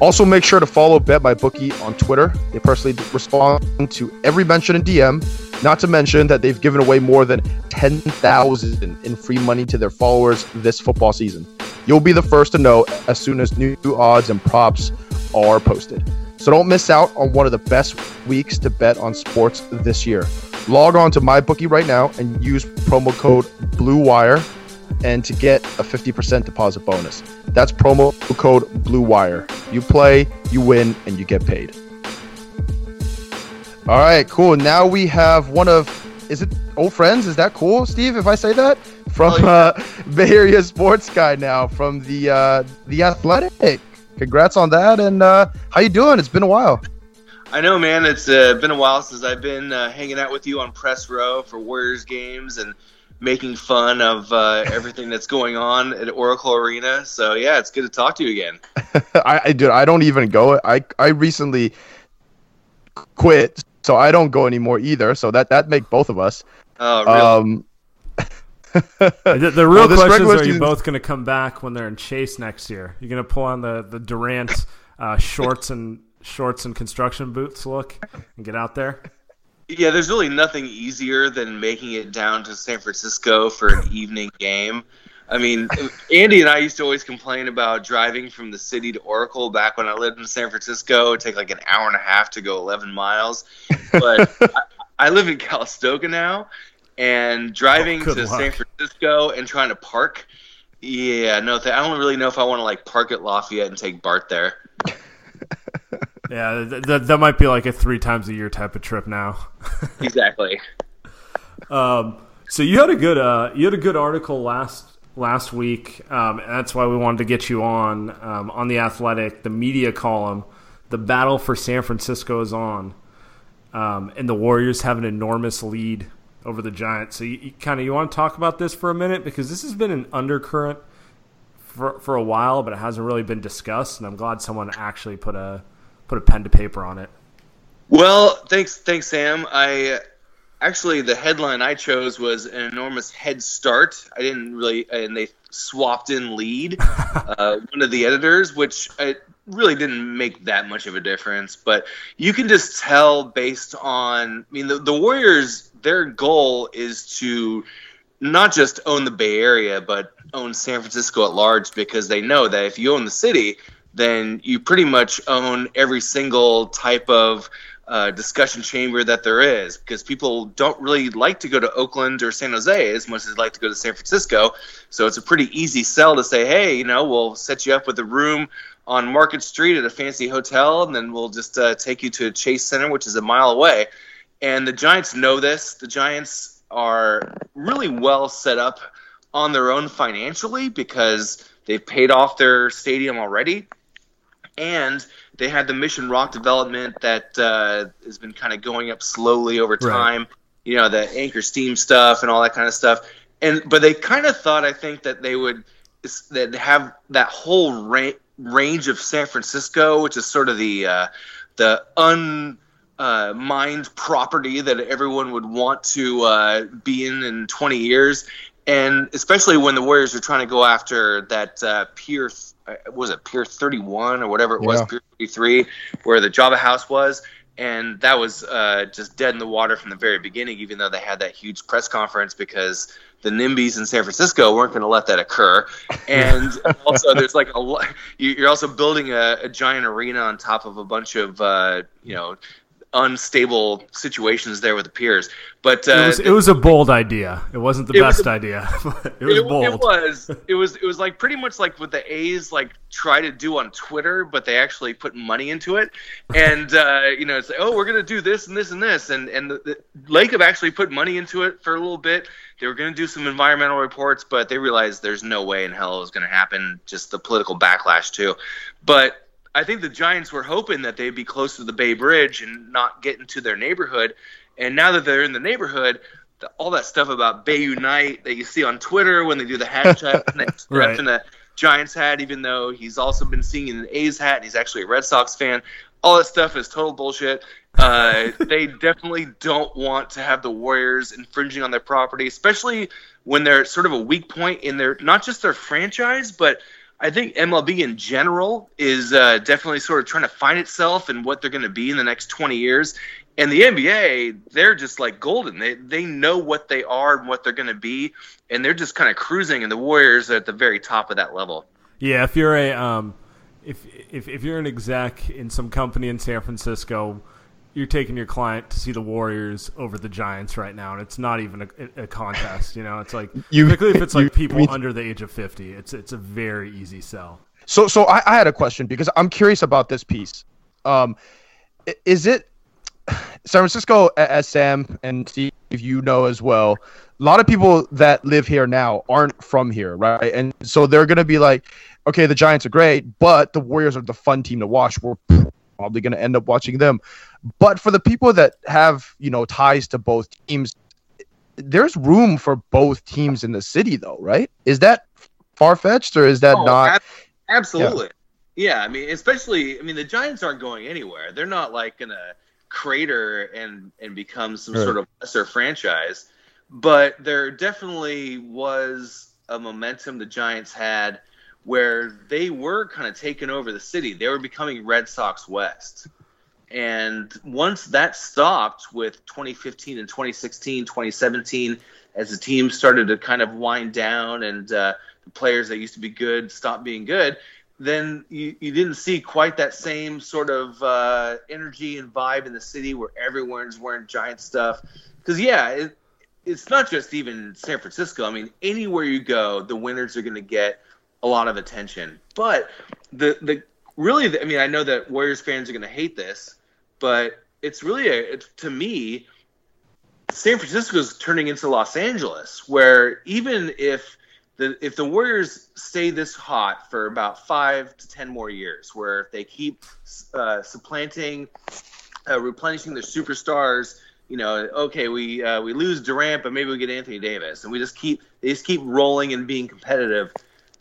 Also, make sure to follow BetMyBookie on Twitter. They personally respond to every mention and D M, not to mention that they've given away more than ten thousand dollars in free money to their followers this football season. You'll be the first to know as soon as new odds and props are posted. So don't miss out on one of the best weeks to bet on sports this year. Log on to MyBookie right now and use promo code BLUEWIRE and to get a fifty percent deposit bonus. That's promo code BLUEWIRE. You play, you win, and you get paid. All right, cool. Now we have one of, is it old friends? Is that cool, Steve, if I say that? From oh, yeah. uh, Bay Area sports guy now from the uh, the Athletic. Congrats on that, and uh, how you doing? It's been a while. I know, man. It's uh, been a while since I've been uh, hanging out with you on press row for Warriors games and making fun of uh, everything that's going on at Oracle Arena. So yeah, it's good to talk to you again. I, I dude, I don't even go. I I recently quit, so I don't go anymore either. So that that make both of us. Oh, really? Um, the, the real well, question is: are you both going to come back when they're in Chase next year? You're going to pull on the the Durant uh, shorts and shorts and construction boots look and get out there. Yeah, there's really nothing easier than making it down to San Francisco for an evening game. I mean, Andy and I used to always complain about driving from the city to Oracle back when I lived in San Francisco. It would take like an hour and a half to go eleven miles. But I, I live in Calistoga now, and driving oh, to luck. San Francisco and trying to park, yeah, no, th- I don't really know if I want to like park at Lafayette and take BART there. Yeah, th- th- that might be like a three times a year type of trip now. Exactly. Um, so you had a good uh, you had a good article last last week, um, and that's why we wanted to get you on um, on The Athletic, the media column. The battle for San Francisco is on, um, and the Warriors have an enormous lead over the Giants. So you, you kind of you want to talk about this for a minute, because this has been an undercurrent for for a while, but it hasn't really been discussed, and I'm glad someone actually put a put a pen to paper on it. Well, thanks, thanks, Sam. I actually the headline I chose was an enormous head start. I didn't really, and they swapped in lead, uh, one of the editors, which it really didn't make that much of a difference. But you can just tell based on, I mean, the, the Warriors, their goal is to not just own the Bay Area, but own San Francisco at large, because they know that if you own the city, then you pretty much own every single type of uh, discussion chamber that there is, because people don't really like to go to Oakland or San Jose as much as they like to go to San Francisco. So it's a pretty easy sell to say, hey, you know, we'll set you up with a room on Market Street at a fancy hotel, and then we'll just uh, take you to Chase Center, which is a mile away. And the Giants know this. The Giants are really well set up on their own financially, because they've paid off their stadium already. And they had the Mission Rock development that uh, has been kind of going up slowly over time, right. You know, the Anchor Steam stuff and all that kind of stuff. And but they kind of thought, I think, that they would that have that whole ra- range of San Francisco, which is sort of the uh, the un uh, mined property that everyone would want to uh, be in in twenty years. And especially when the Warriors are trying to go after that uh, Pier, was it Pier thirty-one or whatever it was, yeah. Pier thirty-three, where the Java House was. And that was uh, just dead in the water from the very beginning, even though they had that huge press conference, because the NIMBYs in San Francisco weren't going to let that occur. And also there's like a you're also building a, a giant arena on top of a bunch of, uh, you know, unstable situations there with the peers, but uh, it, was, it was a bold idea. It wasn't the it best was a, idea. But it was it, bold. It was. It was. It was like pretty much like what the A's like try to do on Twitter, but they actually put money into it. And uh, you know, it's like, oh, we're gonna do this and this and this, and and the, the Lake have actually put money into it for a little bit. They were gonna do some environmental reports, but they realized there's no way in hell it was gonna happen. Just the political backlash too, but. I think the Giants were hoping that they'd be close to the Bay Bridge and not get into their neighborhood. And now that they're in the neighborhood, the, all that stuff about Bay Unite that you see on Twitter when they do the hashtag and they right. in the Giants hat, even though he's also been seen in an A's hat, and he's actually a Red Sox fan. All that stuff is total bullshit. Uh, they definitely don't want to have the Warriors infringing on their property, especially when they're sort of a weak point in their, not just their franchise, but I think M L B in general is uh, definitely sort of trying to find itself and what they're going to be in the next twenty years. And the N B A, they're just like golden. They they know what they are and what they're going to be, and they're just kind of cruising. And the Warriors are at the very top of that level. Yeah, if you're a um, if if if you're an exec in some company in San Francisco, you're taking your client to see the Warriors over the Giants right now, and it's not even a, a contest. You know, it's like you, particularly if it's like you, people you, under the age of fifty, it's it's a very easy sell. So so I, I had a question because I'm curious about this piece. Um, is it? San Francisco, as Sam and Steve, you know as well, a lot of people that live here now aren't from here, right? And so they're going to be like, okay, the Giants are great, but the Warriors are the fun team to watch. We're probably going to end up watching them. But for the people that have, you know, ties to both teams, there's room for both teams in the city, though, right? Is that far-fetched or is that oh, not? Ab- absolutely. Yeah. yeah, I mean, especially, I mean, the Giants aren't going anywhere. They're not like going to crater and and become some sure. sort of lesser franchise, but there definitely was a momentum the Giants had where they were kind of taking over the city. They were becoming Red Sox West, and once that stopped with twenty fifteen and twenty sixteen, twenty seventeen, as the team started to kind of wind down and uh, the players that used to be good stopped being good, then you, you didn't see quite that same sort of uh, energy and vibe in the city where everyone's wearing Giant stuff. Because, yeah, it, it's not just even San Francisco. I mean, anywhere you go, the winners are going to get a lot of attention. But the the really, the, I mean, I know that Warriors fans are going to hate this, but it's really, a, it, to me, San Francisco is turning into Los Angeles, where even if The, if the Warriors stay this hot for about five to ten more years, where if they keep uh, supplanting, uh, replenishing their superstars, you know, okay, we uh, we lose Durant, but maybe we get Anthony Davis, and we just keep they just keep rolling and being competitive,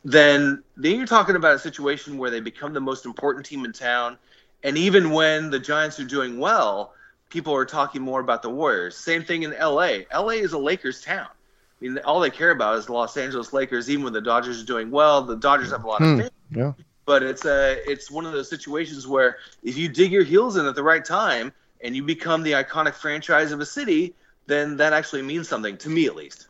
then then you're talking about a situation where they become the most important team in town, and even when the Giants are doing well, people are talking more about the Warriors. Same thing in L A. L A is a Lakers town. I mean, all they care about is the Los Angeles Lakers. Even when the Dodgers are doing well, the Dodgers have a lot of fans. Hmm, yeah. But it's a, it's one of those situations where if you dig your heels in at the right time and you become the iconic franchise of a city, then that actually means something, to me at least.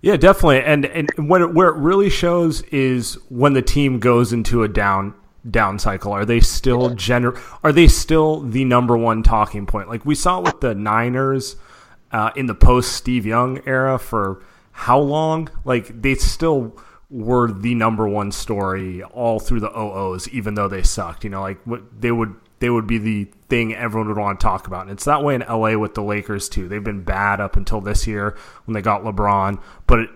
Yeah, definitely. And and when it, where it really shows is when the team goes into a down down cycle. Are they still yeah. gener- Are they still the number one talking point? Like we saw with the Niners. Uh, in the post-Steve Young era for how long? Like, they still were the number one story all through the oh-ohs, even though they sucked. You know, like, what, they would they would be the thing everyone would want to talk about. And it's that way in L A with the Lakers, too. They've been bad up until this year when they got LeBron. But it,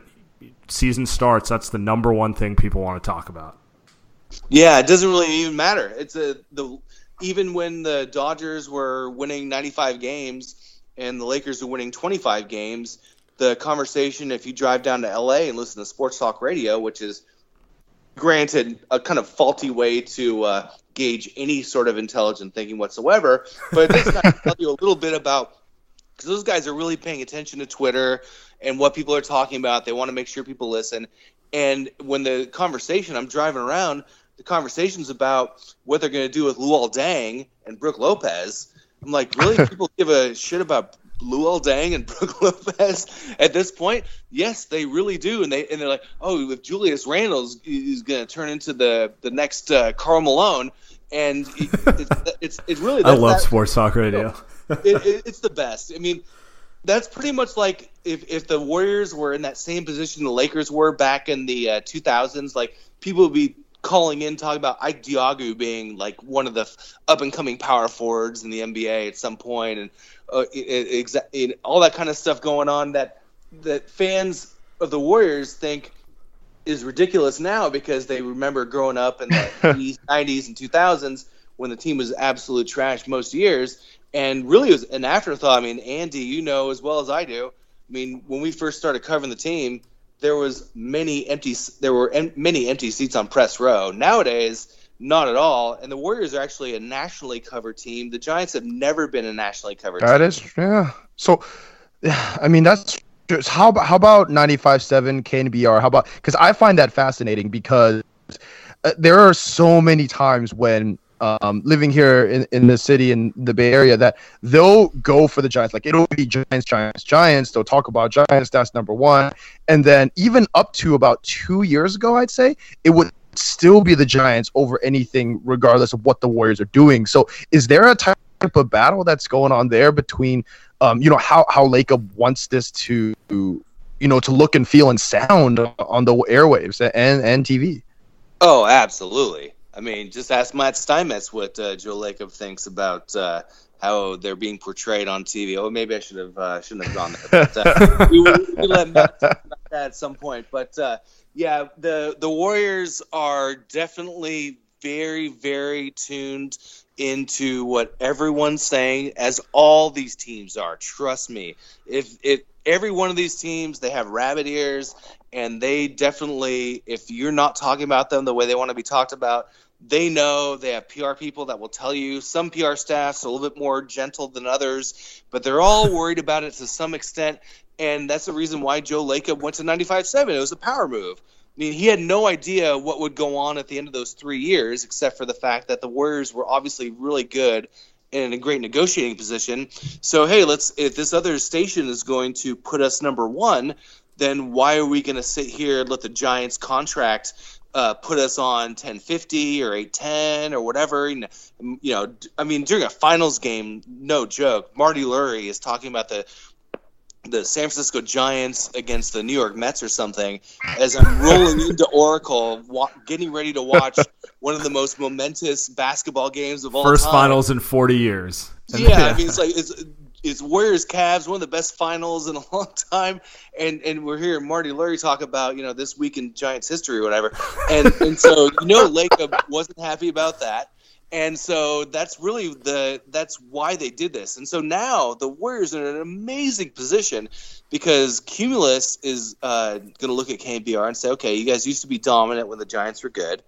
season starts, that's the number one thing people want to talk about. Yeah, it doesn't really even matter. It's a the even when the Dodgers were winning ninety-five games – and the Lakers are winning twenty-five games, the conversation, if you drive down to L A and listen to sports talk radio, which is, granted, a kind of faulty way to uh, gauge any sort of intelligent thinking whatsoever, but it does kind of tell you a little bit about, because those guys are really paying attention to Twitter and what people are talking about. They want to make sure people listen. And when the conversation, I'm driving around, the conversation's about what they're going to do with Luol Deng and Brook Lopez. I'm like, really? People give a shit about Luol Deng and Brook Lopez at this point? Yes, they really do. And, they, and they're like, oh, if Julius Randle's is going to turn into the, the next uh, Karl Malone. And it, it's, it's, it's really – I love that, sports talk radio. You know, it, it, it's the best. I mean, that's pretty much like if, if the Warriors were in that same position the Lakers were back in the uh, two thousands, like people would be – calling in, talking about Ike Diagu being like one of the up-and-coming power forwards in the N B A at some point, and uh, it, it, it, all that kind of stuff going on that that fans of the Warriors think is ridiculous now because they remember growing up in the eighties, nineties, and two thousands when the team was absolute trash most years, and really it was an afterthought. I mean, Andy, you know as well as I do. I mean, when we first started covering the team, there was many empty there were em- many empty seats on press row. Nowadays, not at all. And the Warriors are actually a nationally covered team. The Giants have never been a nationally covered that team. That is, yeah. So, yeah, I mean, that's just, how how about ninety-five seven K N B R? How about, because I find that fascinating, because uh, there are so many times when um, living here in, in the city in the Bay Area that they'll go for the Giants. Like, it'll be Giants, Giants, Giants. They'll talk about Giants. That's number one. And then even up to about two years ago, I'd say, it would still be the Giants over anything, regardless of what the Warriors are doing. So is there a type of battle that's going on there between, um, you know, how, how Lakeup wants this to, you know, to look and feel and sound on the airwaves and, and T V? Oh, absolutely. I mean, just ask Matt Steinmetz what uh, Joe Lakeup thinks about uh, how they're being portrayed on T V. Oh, maybe I should have, uh, shouldn't have gone there. But, uh, we, we let Matt talk about that at some point. But, uh, yeah, the, the Warriors are definitely very, very tuned into what everyone's saying, as all these teams are. Trust me. If if every one of these teams, they have rabbit ears, and they definitely, if you're not talking about them the way they want to be talked about, they know they have P R people that will tell you. Some P R staffs are a little bit more gentle than others, but they're all worried about it to some extent. And that's the reason why Joe Lakeup went to ninety-five seven. It was a power move. I mean, he had no idea what would go on at the end of those three years, except for the fact that the Warriors were obviously really good and in a great negotiating position. So, hey, let's if this other station is going to put us number one, then why are we going to sit here and let the Giants contract uh, put us on ten fifty or eight ten or whatever? And, you know, I mean, during a finals game, no joke, Marty Lurie is talking about the – the San Francisco Giants against the New York Mets or something, as I'm rolling into Oracle, wa- getting ready to watch one of the most momentous basketball games of all time. First finals in forty years. Yeah, yeah, I mean, it's like it's, it's Warriors-Cavs, one of the best finals in a long time, and and we're hearing Marty Lurie talk about, you know, this week in Giants history or whatever. And and so, you know, Lakeup wasn't happy about that. And so that's really the that's why they did this. And so now the Warriors are in an amazing position, because Cumulus is uh, going to look at K N B R and say, okay, you guys used to be dominant when the Giants were good,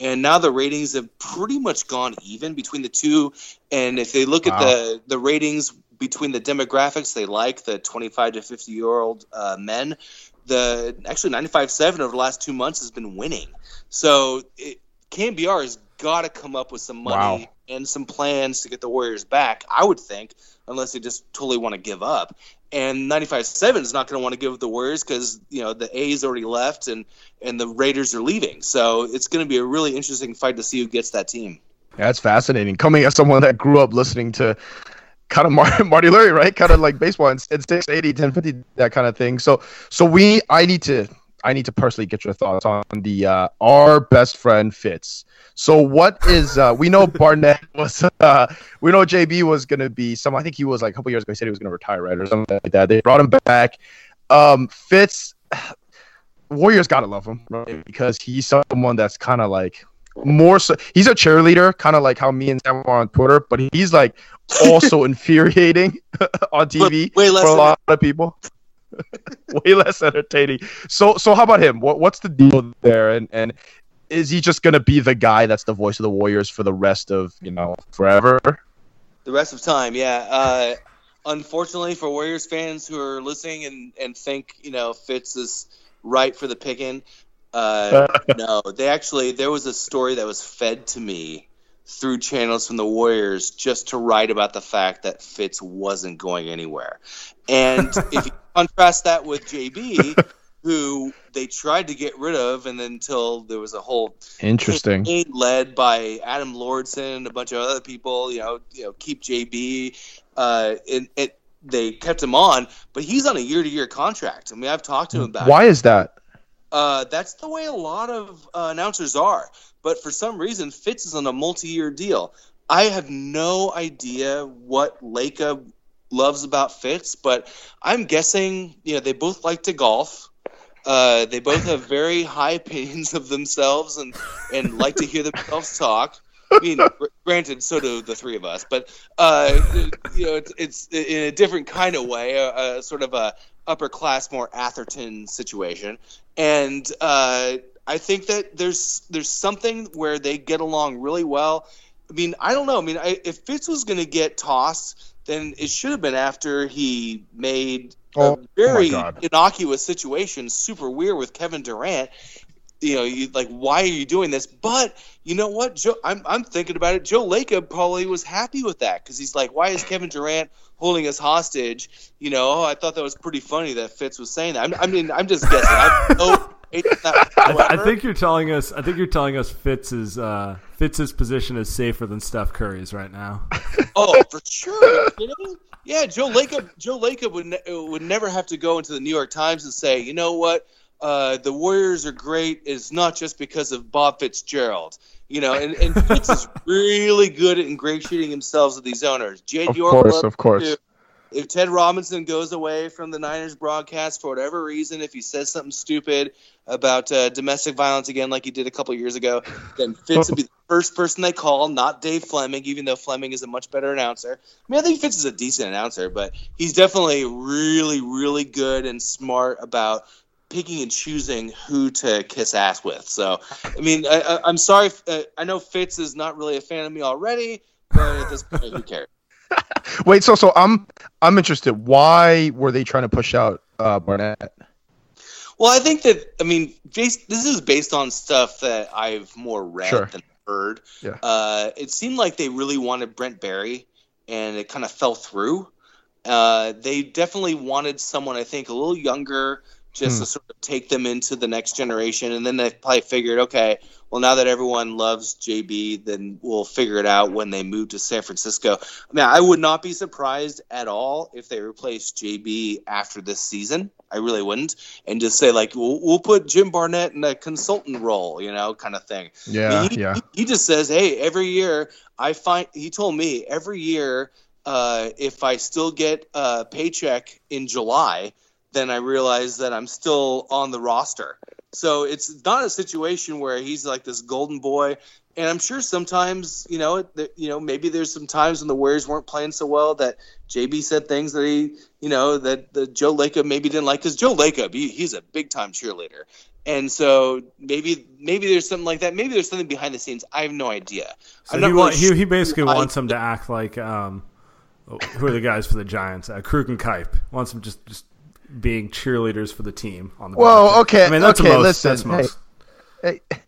and now the ratings have pretty much gone even between the two. And if they look wow. at the, the ratings between the demographics they like, the twenty-five to fifty-year-old uh, men, the actually ninety-five seven over the last two months has been winning. So it, K N B R is got to come up with some money wow. and some plans to get the Warriors back, I would think, unless they just totally want to give up. And ninety-five seven is not going to want to give up the Warriors, because, you know, the A's already left and, and the Raiders are leaving. So it's going to be a really interesting fight to see who gets that team. Yeah, that's fascinating. Coming as someone that grew up listening to kind of Marty, Marty Lurie, right? Kind of like baseball and six eighty, ten fifty, that kind of thing. So, so we, I need to, I need to personally get your thoughts on the uh, our best friend Fitz. So what is uh, we know Barnett was uh, we know J B was gonna be some. I think he was like a couple years ago. He said he was gonna retire, right, or something like that. They brought him back. Um, Fitz, Warriors gotta love him, right? Because he's someone that's kind of like more so. He's a cheerleader, kind of like how me and Sam are on Twitter, but he's like also infuriating on T V wait, wait, for a lot of people. Way less entertaining. So, so how about him? What, what's the deal there? And and is he just gonna be the guy that's the voice of the Warriors for the rest of, you know, forever? The rest of time, yeah. Uh, unfortunately for Warriors fans who are listening and, and think, you know, Fitz is right for the picking, uh, no, they actually there was a story that was fed to me through channels from the Warriors just to write about the fact that Fitz wasn't going anywhere. And if you contrast that with J B, who they tried to get rid of, and then until there was a whole interesting campaign led by Adam Lordson and a bunch of other people, you know, you know, keep J B. Uh, and it they kept him on, but he's on a year-to-year contract. I mean, I've talked to him about. Why it. is that? Uh, that's the way a lot of uh, announcers are. But for some reason, Fitz is on a multi-year deal. I have no idea what Lakeup loves about Fitz, but I'm guessing, you know, they both like to golf. Uh, they both have very high opinions of themselves and, and like to hear themselves talk. I mean, granted, so do the three of us, but, uh, you know, it's, it's in a different kind of way, a, a sort of a, upper class, more Atherton situation. And uh, I think that there's there's something where they get along really well. I mean, I don't know. I mean, I, if Fitz was going to get tossed, then it should have been after he made oh, a very oh innocuous situation super weird with Kevin Durant. You know, you like, why are you doing this? But you know what, Joe, I'm I'm thinking about it. Joe Lacob probably was happy with that because he's like, why is Kevin Durant holding us hostage? You know, oh, I thought that was pretty funny that Fitz was saying that. I'm, I mean, I'm just guessing. I, no, I, I think you're telling us. I think you're telling us Fitz's uh, Fitz's position is safer than Steph Curry's right now. Oh, for sure. You know? Yeah, Joe Lacob. Joe Lacob would ne- would never have to go into the New York Times and say, you know what. Uh, the Warriors are great is not just because of Bob Fitzgerald. You know, and, and Fitz is really good at ingratiating himself with these owners. Jed of York course, of course. Too. If Ted Robinson goes away from the Niners broadcast for whatever reason, if he says something stupid about uh, domestic violence again like he did a couple years ago, then Fitz would be the first person they call, not Dave Fleming, even though Fleming is a much better announcer. I mean, I think Fitz is a decent announcer, but he's definitely really, really good and smart about – picking and choosing who to kiss ass with. So, I mean, I, I, I'm sorry. Uh, I know Fitz is not really a fan of me already, but at this point, who cares? Wait, so so I'm I'm interested. Why were they trying to push out uh, Barnett? Well, I think that I mean, based, this is based on stuff that I've more read sure. than heard. Yeah. Uh, it seemed like they really wanted Brent Barry, and it kind of fell through. Uh, they definitely wanted someone, I think, a little younger. Just hmm. to sort of take them into the next generation. And then they probably figured, okay, well, now that everyone loves J B, then we'll figure it out when they move to San Francisco. I mean, I would not be surprised at all if they replaced J B after this season. I really wouldn't. And just say, like, we'll, we'll put Jim Barnett in a consultant role, you know, kind of thing. Yeah, I mean, he, yeah. He just says, hey, every year I find – he told me every year uh, if I still get a paycheck in July – then I realized that I'm still on the roster. So it's not a situation where he's like this golden boy. And I'm sure sometimes, you know, that, you know, maybe there's some times when the Warriors weren't playing so well that J B said things that he, you know, that the Joe Lacob maybe didn't like. Because Joe Lacob, he, he's a big time cheerleader. And so maybe maybe there's something like that. Maybe there's something behind the scenes. I have no idea. So he, really want, sure he, he basically wants I, him to act like um, who are the guys for the Giants? Uh, Krug and Kipe. Wants him just just. being cheerleaders for the team on the well, basketball. okay, I mean that's okay, most. Listen, that's most. Hey, hey,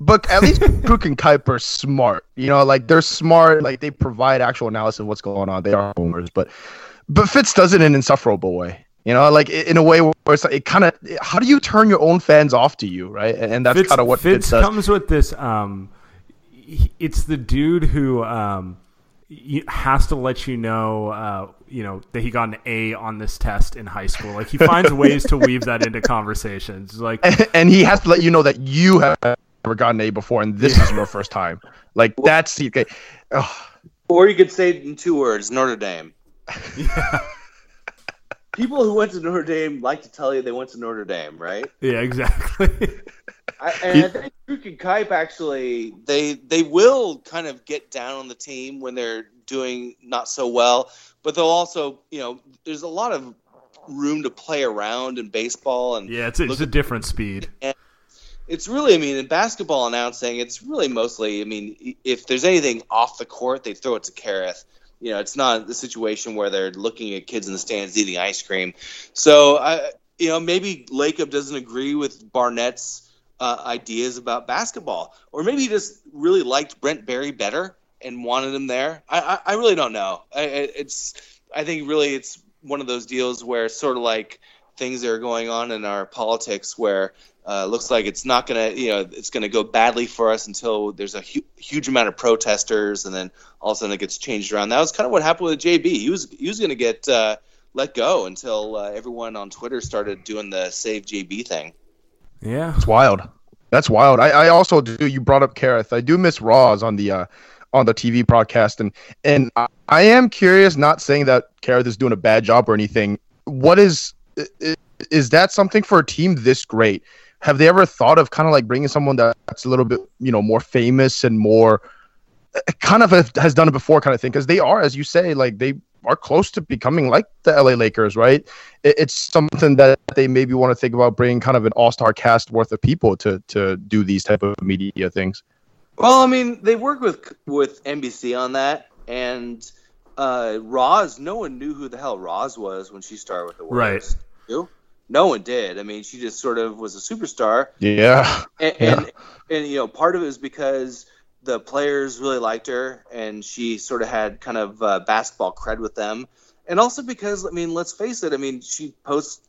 but at least Cook and Kipe are smart. You know, like they're smart. Like they provide actual analysis of what's going on. They are boomers, but but Fitz does it in an insufferable way. You know, like in a way where it's like it kind of. How do you turn your own fans off to you, right? And, and that's kind of what Fitz, Fitz does. Comes with this. Um, it's the dude who um has to let you know. Uh, you know, that he got an A on this test in high school. Like, he finds ways to weave that into conversations. Like, and, and he has to let you know that you have never gotten an A before, and this yeah. is your first time. Like, that's... Okay. Oh. Or you could say it in two words, Notre Dame. Yeah. People who went to Notre Dame like to tell you they went to Notre Dame, right? Yeah, exactly. I, and I think Krug and Kipe actually, they they will kind of get down on the team when they're doing not so well. But they'll also, you know, there's a lot of room to play around in baseball. And yeah, it's, it's a different speed. And it's really, I mean, in basketball announcing, it's really mostly, I mean, if there's anything off the court, they throw it to Kareth. You know, it's not the situation where they're looking at kids in the stands eating ice cream. So, I, you know, maybe Lacob doesn't agree with Barnett's uh, ideas about basketball. Or maybe he just really liked Brent Barry better and wanted him there. I, I, I really don't know. I, it's I think really it's one of those deals where sort of like things that are going on in our politics where uh, looks like it's not gonna you know it's gonna go badly for us until there's a hu- huge amount of protesters and then all of a sudden it gets changed around. That was kind of what happened with J B. He was he was gonna get uh, let go until uh, everyone on Twitter started doing the Save J B thing. Yeah, it's wild. That's wild. I, I also do. You brought up Kareth. I do miss Roz on the. Uh, on the T V broadcast. And, and I, I am curious, not saying that Kareth is doing a bad job or anything. What is, is, is that something for a team this great? Have they ever thought of kind of like bringing someone that's a little bit, you know, more famous and more kind of a, has done it before kind of thing? Cause they are, as you say, like they, are close to becoming like the L A Lakers, right? It, it's something that they maybe want to think about bringing kind of an all-star cast worth of people to to do these type of media things. Well, I mean, they work with with N B C on that, and uh, Roz. No one knew who the hell Roz was when she started with the Warriors. Right. No one did. I mean, she just sort of was a superstar. Yeah. And yeah. And, and you know, part of it was because the players really liked her, and she sort of had kind of uh, basketball cred with them. And also because, I mean, let's face it, I mean, she posts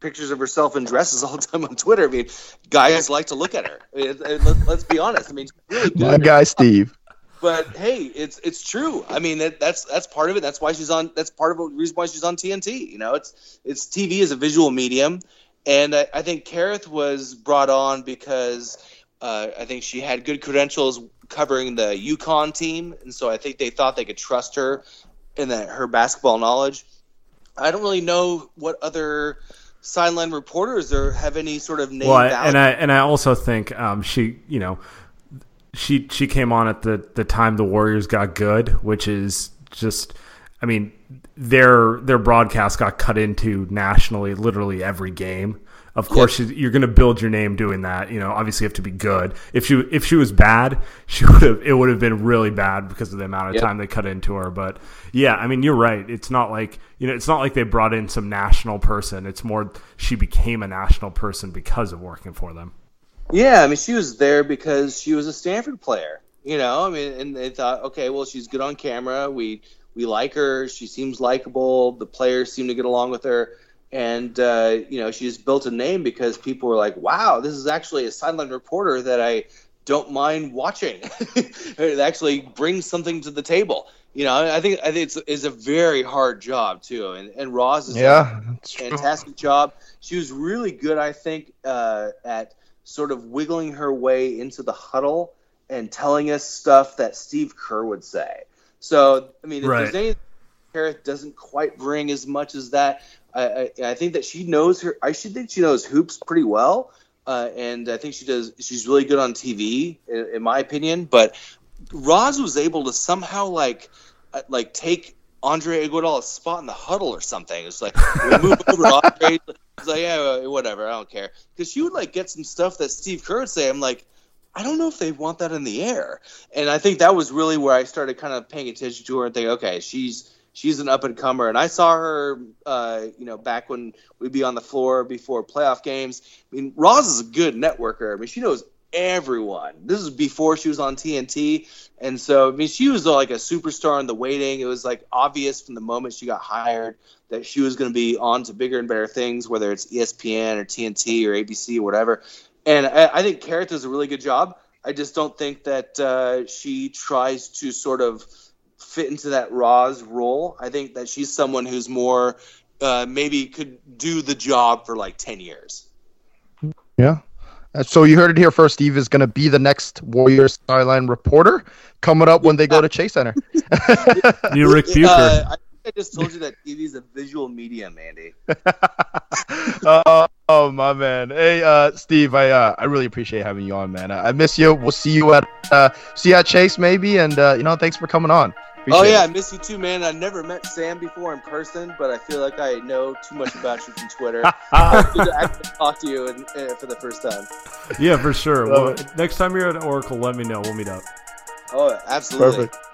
pictures of herself in dresses all the time on Twitter. I mean, guys like to look at her. I mean, let's, let's be honest. I mean, she's really good. My guy, Steve. But hey, it's it's true. I mean, that, that's that's part of it. That's why she's on. That's part of the reason why she's on T N T. You know, it's it's T V is a visual medium, and I, I think Kareth was brought on because uh, I think she had good credentials covering the UConn team, and so I think they thought they could trust her and that her basketball knowledge. I don't really know what other sideline reporters or have any sort of name. Well, I, and I and I also think um, she, you know. She she came on at the, the time the Warriors got good, which is just, I mean, their their broadcast got cut into nationally literally every game. Of course, yeah. she, you're going to build your name doing that. You know, obviously you have to be good. If she if she was bad, she would have it would have been really bad because of the amount of yeah. time they cut into her. But yeah, I mean, you're right. It's not like you know, it's not like they brought in some national person. It's more she became a national person because of working for them. Yeah, I mean, she was there because she was a Stanford player, you know. I mean, and they thought, okay, well, she's good on camera. We we like her. She seems likable. The players seem to get along with her, and uh, you know, she just built a name because people were like, "Wow, this is actually a sideline reporter that I don't mind watching. It actually brings something to the table." You know, I think I think it's it's a very hard job too, and and Roz is yeah, a fantastic job. She was really good, I think, uh, at sort of wiggling her way into the huddle and telling us stuff that Steve Kerr would say. So, I mean, if right. there's anything Kareth doesn't quite bring as much as that, I, I, I think that she knows her. I should think she knows hoops pretty well, uh, and I think she does. She's really good on T V, in, in my opinion. But Roz was able to somehow like, like take Andre Iguodala's spot in the huddle or something. It's like we'll move over Andre. It's like, yeah, whatever, I don't care. Because she would, like, get some stuff that Steve Kerr would say. I'm like, I don't know if they want that in the air. And I think that was really where I started kind of paying attention to her and thinking, okay, she's she's an up-and-comer. And I saw her, uh, you know, back when we'd be on the floor before playoff games. I mean, Roz is a good networker. I mean, she knows everyone. This is before she was on T N T. And so, I mean, she was, like, a superstar in the waiting. It was, like, obvious from the moment she got hired that she was going to be on to bigger and better things, whether it's E S P N or T N T or A B C or whatever. And I, I think Kareth does a really good job. I just don't think that uh, she tries to sort of fit into that Roz role. I think that she's someone who's more uh, maybe could do the job for like ten years. Yeah. So you heard it here first. Steve is going to be the next Warriors sideline reporter coming up when they go to Chase Center. New Rick Bucher. Uh, I- I just told you that T V is a visual medium, Andy. uh, oh, my man. Hey, uh, Steve, I uh, I really appreciate having you on, man. I, I miss you. We'll see you at uh, see you at Chase maybe, and uh, you know, thanks for coming on. Appreciate oh yeah, it. I miss you too, man. I never met Sam before in person, but I feel like I know too much about you from Twitter. I need to actually talk to you in, uh, for the first time. Yeah, for sure. Well, next time you're at Oracle, let me know. We'll meet up. Oh, absolutely. Perfect.